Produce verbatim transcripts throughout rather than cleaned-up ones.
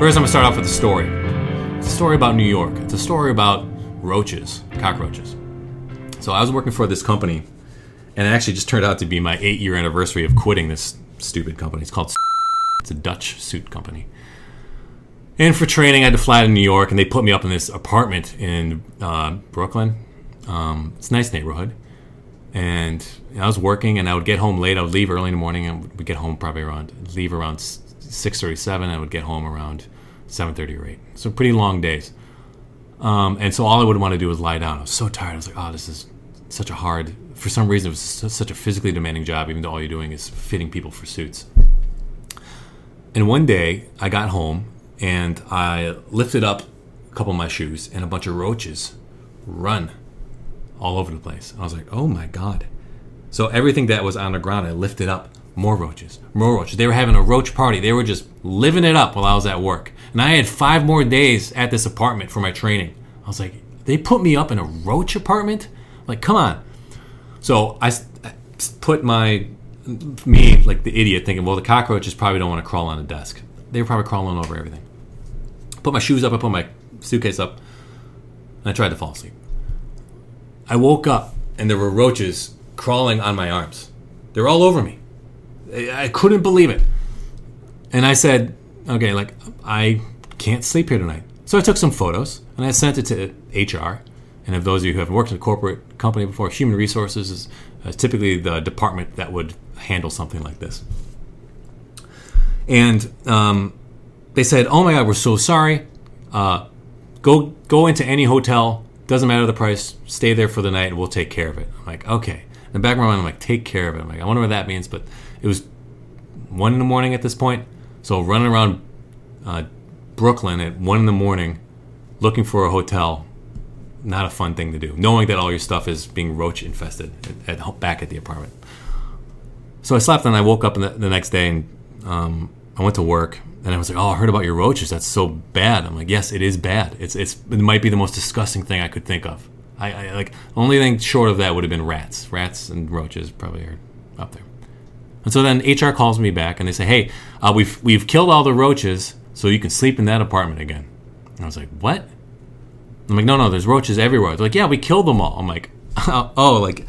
First, I'm going to start off with a story. It's a story about New York. It's a story about roaches, cockroaches. So I was working for this company, and it actually just turned out to be my eight-year anniversary of quitting this stupid company. It's called It's a Dutch suit company. And for training, I had to fly to New York, and they put me up in this apartment in uh, Brooklyn. Um, it's a nice neighborhood. And I was working, and I would get home late. I would leave early in the morning, and we'd get home probably around, leave around six thirty, seven, and I would get home around seven thirty or eight. So pretty long days. Um, and so all I would want to do was lie down. I was so tired. I was like, oh, this is such a hard, for some reason, it was such a physically demanding job, even though all you're doing is fitting people for suits. And one day, I got home, and I lifted up a couple of my shoes, and a bunch of roaches run all over the place. I was like, oh my God. So everything that was on the ground, I lifted up. More roaches, more roaches. They were having a roach party. They were just living it up while I was at work. And I had five more days at this apartment for my training. I was like, they put me up in a roach apartment? Like, come on. So I put my, me, like the idiot, thinking, well, the cockroaches probably don't want to crawl on a desk. They were probably crawling over everything. Put my shoes up, I put my suitcase up, and I tried to fall asleep. I woke up, and there were roaches crawling on my arms. They were all over me. I couldn't believe it. And I said, okay, like, I can't sleep here tonight. So I took some photos, and I sent it to H R. And if those of you who have worked in a corporate company before, human resources is uh, typically the department that would handle something like this. And um, they said, oh, my God, we're so sorry. Uh, go go into any hotel. Doesn't matter the price. Stay there for the night, and we'll take care of it. I'm like, okay. In the back of my mind, I'm like, take care of it. I'm like, I wonder what that means, but... It was one in the morning at this point, so running around uh, Brooklyn at one in the morning looking for a hotel, not a fun thing to do, knowing that all your stuff is being roach infested at, at, back at the apartment. So I slept, and I woke up in the, the next day, and um, I went to work, and I was like, oh, I heard about your roaches. That's so bad. I'm like, yes, it is bad. It's it's It might be the most disgusting thing I could think of. I, I like only thing short of that would have been rats. Rats and roaches probably are up there. And so then H R calls me back, and they say, hey, uh, we've we've killed all the roaches, so you can sleep in that apartment again. And I was like, what? I'm like, no, no, there's roaches everywhere. They're like, yeah, we killed them all. I'm like, oh, like,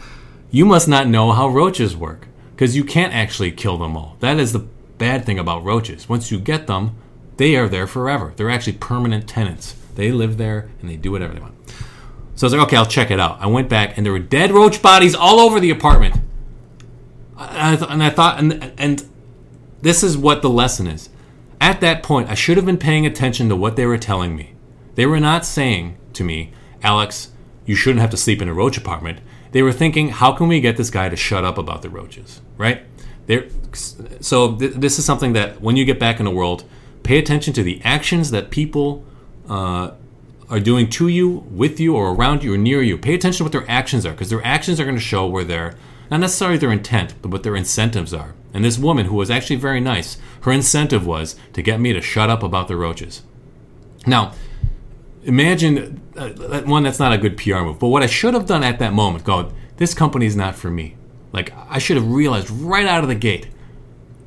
you must not know how roaches work, because you can't actually kill them all. That is the bad thing about roaches. Once you get them, they are there forever. They're actually permanent tenants. They live there, and they do whatever they want. So I was like, okay, I'll check it out. I went back, and there were dead roach bodies all over the apartment. I th- and I thought, and, and this is what the lesson is. At that point, I should have been paying attention to what they were telling me. They were not saying to me, Alex, you shouldn't have to sleep in a roach apartment. They were thinking, how can we get this guy to shut up about the roaches, right? They're, so th- this is something that when you get back in the world, pay attention to the actions that people uh, are doing to you, with you, or around you, or near you. Pay attention to what their actions are, because their actions are going to show where they're not necessarily their intent, but what their incentives are. And this woman, who was actually very nice, her incentive was to get me to shut up about the roaches. Now, imagine, uh, one, that's not a good P R move, but what I should have done at that moment, go, this company is not for me. Like, I should have realized right out of the gate,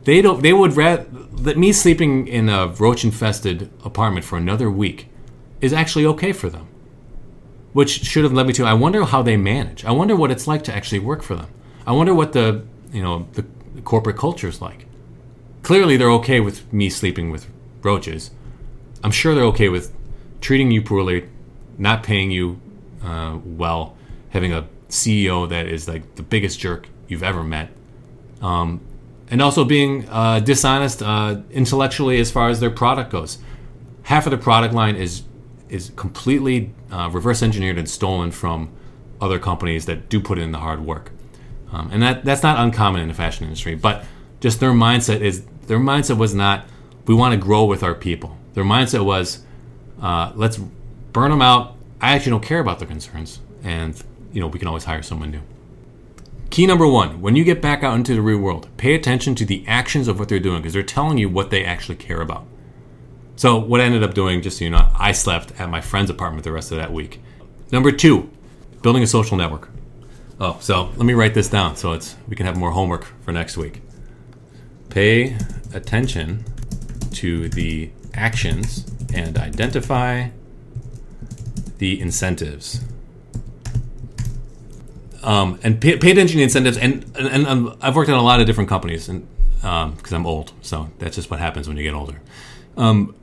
they don't. They would rather, that me sleeping in a roach-infested apartment for another week is actually okay for them, which should have led me to, I wonder how they manage. I wonder what it's like to actually work for them. I wonder what the, you know, the corporate culture is like. Clearly, they're okay with me sleeping with roaches. I'm sure they're okay with treating you poorly, not paying you uh, well, having a C E O that is like the biggest jerk you've ever met, um, and also being uh, dishonest uh, intellectually as far as their product goes. Half of the product line is is completely uh, reverse engineered and stolen from other companies that do put in the hard work. Um, and that, that's not uncommon in the fashion industry, but just their mindset is their mindset was not, we want to grow with our people. Their mindset was, uh, let's burn them out. I actually don't care about their concerns, and you know we can always hire someone new. Key number one: when you get back out into the real world, pay attention to the actions of what they're doing, because they're telling you what they actually care about. So what I ended up doing, just so you know, I slept at my friend's apartment the rest of that week. Number two: building a social network. Oh, so let me write this down so it's we can have more homework for next week. Pay attention to the actions and identify the incentives. Um, and paid engineering incentives, and, and, and I've worked at a lot of different companies, and because um, I'm old, so that's just what happens when you get older. Um,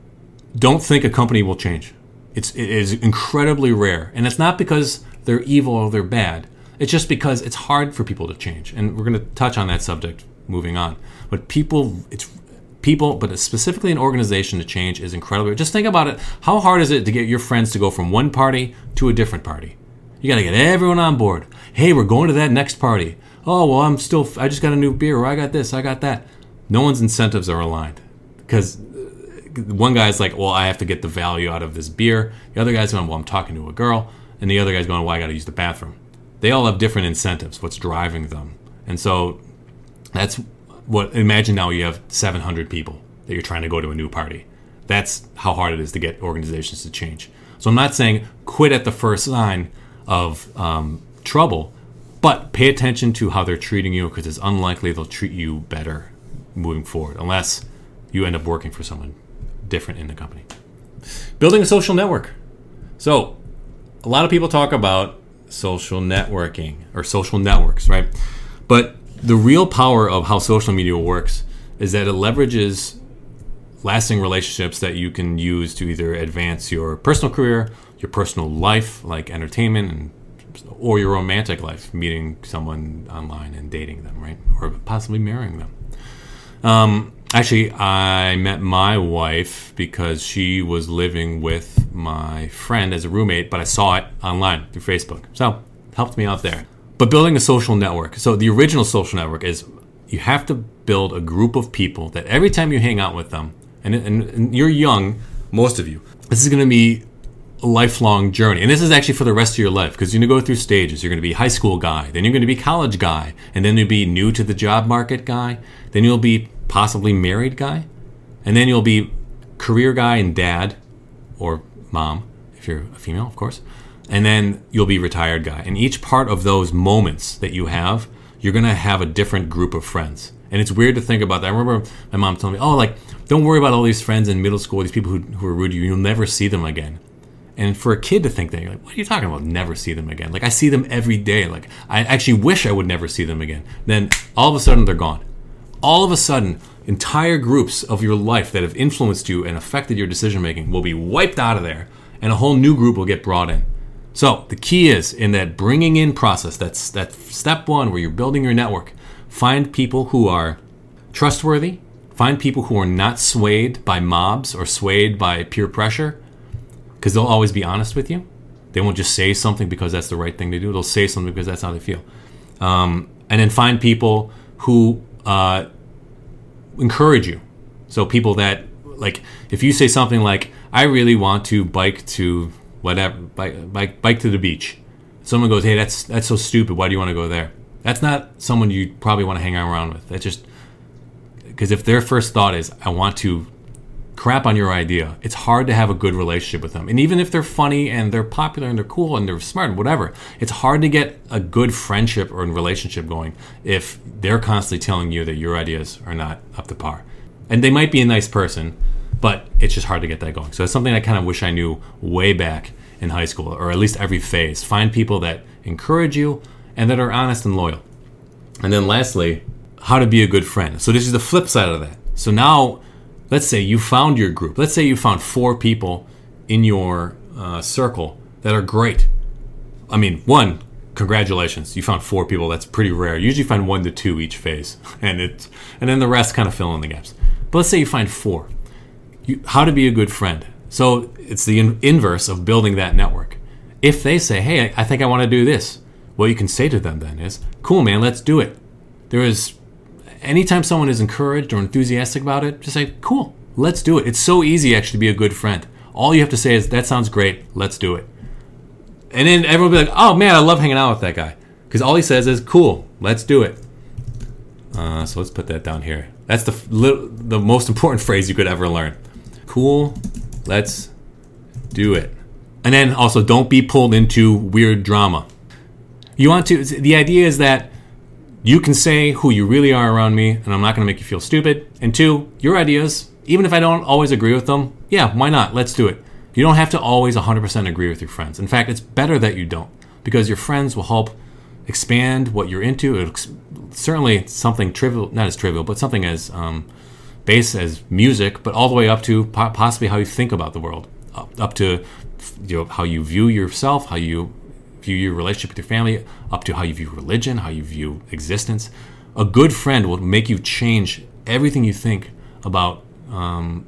don't think a company will change. It's, it is incredibly rare, and it's not because they're evil or they're bad. It's just because it's hard for people to change, and we're going to touch on that subject moving on. But people, it's people, but specifically an organization to change is incredible. Just think about it. How hard is it to get your friends to go from one party to a different party? You got to get everyone on board. Hey, we're going to that next party. Oh, well, I'm still, I just got a new beer, or I got this, I got that. No one's incentives are aligned. Because one guy's like, well, I have to get the value out of this beer. The other guy's going, well, I'm talking to a girl. And the other guy's going, well, I got to use the bathroom. They all have different incentives, what's driving them. And so that's what, imagine now you have seven hundred people that you're trying to go to a new party. That's how hard it is to get organizations to change. So I'm not saying quit at the first sign of um, trouble, but pay attention to how they're treating you, because it's unlikely they'll treat you better moving forward unless you end up working for someone different in the company. Building a social network. So a lot of people talk about social networking or social networks, right? But the real power of how social media works is that it leverages lasting relationships that you can use to either advance your personal career, your personal life, like entertainment, and or your romantic life, meeting someone online and dating them, right? Or possibly marrying them. Um, actually, I met my wife because she was living with my friend as a roommate, but I saw it online through Facebook. So it helped me out there. But building a social network. So the original social network is you have to build a group of people that every time you hang out with them, and, and, and you're young, most of you, this is going to be a lifelong journey, and this is actually for the rest of your life, because you're going to go through stages. You're going to be high school guy, then you're going to be college guy, and then you'll be new to the job market guy, then you'll be possibly married guy, and then you'll be career guy and dad, or mom if you're a female, of course, and then you'll be retired guy. And each part of those moments that you have, you're going to have a different group of friends. And it's weird to think about that. I remember my mom telling me, oh, like, don't worry about all these friends in middle school, these people who, who are rude to you, you'll never see them again. And for a kid to think that, you're like, what are you talking about? Never see them again. Like, I see them every day. Like, I actually wish I would never see them again. Then all of a sudden, they're gone. All of a sudden, entire groups of your life that have influenced you and affected your decision-making will be wiped out of there, and a whole new group will get brought in. So the key is in that bringing in process, that's that step one where you're building your network. Find people who are trustworthy. Find people who are not swayed by mobs or swayed by peer pressure, because they'll always be honest with you. They won't just say something because that's the right thing to do. They'll say something because that's how they feel. Um, and then find people who uh, encourage you. So people that, like, if you say something like, I really want to bike to whatever, bike, bike, bike to the beach. Someone goes, hey, that's that's so stupid. Why do you want to go there? That's not someone you probably want to hang around with. That's just, because if their first thought is, I want to crap on your idea, it's hard to have a good relationship with them. And even if they're funny and they're popular and they're cool and they're smart and whatever, it's hard to get a good friendship or relationship going if they're constantly telling you that your ideas are not up to par. And they might be a nice person, but it's just hard to get that going. So it's something I kind of wish I knew way back in high school, or at least every phase. Find people that encourage you and that are honest and loyal. And then lastly, how to be a good friend. So this is the flip side of that. So now, let's say you found your group. Let's say you found four people in your uh, circle that are great. I mean, one, congratulations. You found four people. That's pretty rare. You usually find one to two each phase, and it, and then the rest kind of fill in the gaps. But let's say you find four. You, how to be a good friend. So it's the in- inverse of building that network. If they say, hey, I think I want to do this, what you can say to them then is, cool, man, let's do it. There is... Anytime someone is encouraged or enthusiastic about it, just say, cool, let's do it. It's so easy actually to be a good friend. All you have to say is, that sounds great, let's do it. And then everyone will be like, oh man, I love hanging out with that guy. Because all he says is, cool, let's do it. Uh, so let's put that down here. That's the the most important phrase you could ever learn. Cool, let's do it. And then also, don't be pulled into weird drama. You want to, the idea is that you can say who you really are around me, and I'm not going to make you feel stupid. And two, your ideas even if I don't always agree with them, yeah, why not? Let's do it. You don't have to always one hundred percent agree with your friends. In fact, it's better that you don't, because your friends will help expand what you're into. It's certainly something trivial, not as trivial, but something as um, base as music, but all the way up to po- possibly how you think about the world, up, up to you know, how you view yourself, how you view your relationship with your family, up to how you view religion, how you view existence. A good friend will make you change everything you think about um,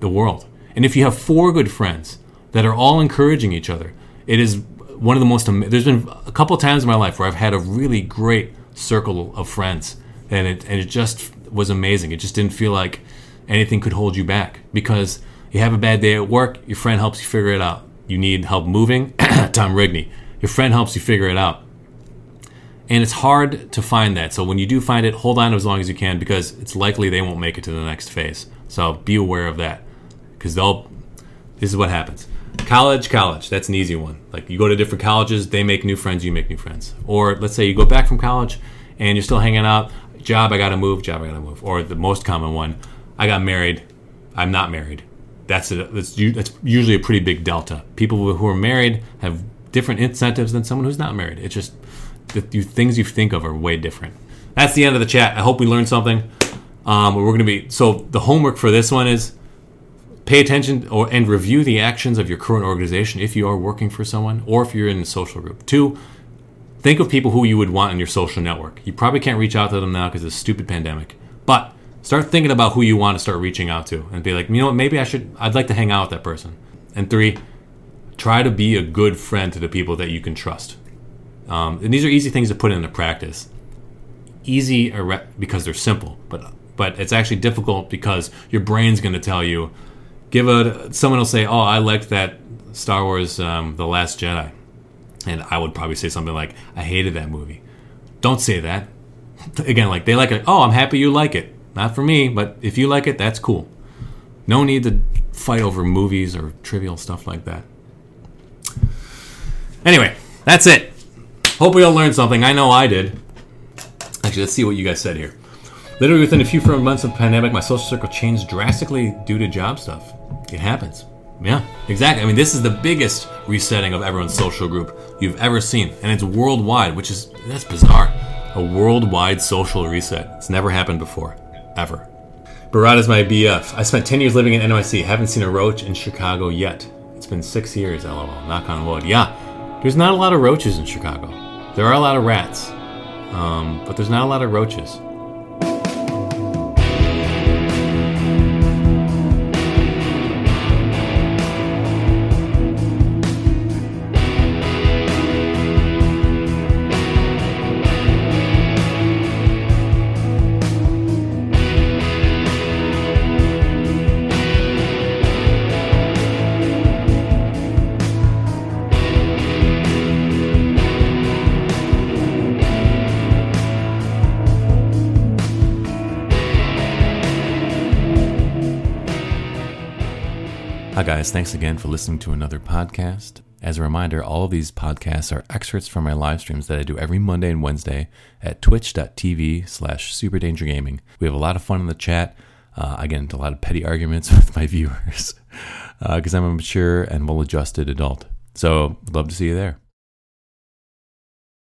the world. And if you have four good friends that are all encouraging each other, it is one of the most, there's been a couple times in my life where I've had a really great circle of friends, and it and it just was amazing. It just didn't feel like anything could hold you back, because you have a bad day at work, your friend helps you figure it out. You need help moving, Tom Rigney, your friend helps you figure it out. And it's hard to find that. So when you do find it, hold on as long as you can, because it's likely they won't make it to the next phase. So be aware of that. Because they'll, this is what happens. College, college, that's an easy one. Like, you go to different colleges, they make new friends, you make new friends. Or let's say you go back from college and you're still hanging out. Job, I gotta move, job, I gotta move. Or the most common one, I got married, I'm not married. That's a, that's, that's usually a pretty big delta. People who are married have different incentives than someone who's not married. It's just the things you think of are way different. That's the end of the chat. I hope we learned something. Um, we're gonna be, so the homework for this one is, pay attention or, and review the actions of your current organization if you are working for someone or if you're in a social group. Two, think of people who you would want in your social network. You probably can't reach out to them now because of this stupid pandemic. But start thinking about who you want to start reaching out to and be like, you know what, maybe I should, I'd like to hang out with that person. And three, try to be a good friend to the people that you can trust. Um, and these are easy things to put into practice. Easy because they're simple, but but it's actually difficult because your brain's going to tell you, Give a someone will say, "Oh, I liked that Star Wars, um, The Last Jedi," and I would probably say something like, "I hated that movie." Don't say that. Again, like they like it. Oh, I'm happy you like it. Not for me, but if you like it, that's cool. No need to fight over movies or trivial stuff like that. Anyway, that's it. Hope we all learned something. I know I did. Actually, let's see what you guys said here. Literally within a few months of the pandemic, my social circle changed drastically due to job stuff. It happens. Yeah, exactly. I mean, this is the biggest resetting of everyone's social group you've ever seen. And it's worldwide, which is, that's bizarre. A worldwide social reset. It's never happened before. Ever. Barada's my B F. I spent ten years living in N Y C. Haven't seen a roach in Chicago yet. It's been six years, lol. Knock on wood. Yeah, there's not a lot of roaches in Chicago. There are a lot of rats. Um, but there's not a lot of roaches. Hi guys, thanks again for listening to another podcast. As a reminder, all of these podcasts are excerpts from my live streams that I do every Monday and Wednesday at twitch.tv slash superdangergaming. We have a lot of fun in the chat. Uh, I get into a lot of petty arguments with my viewers because uh, I'm a mature and well-adjusted adult. So, love to see you there.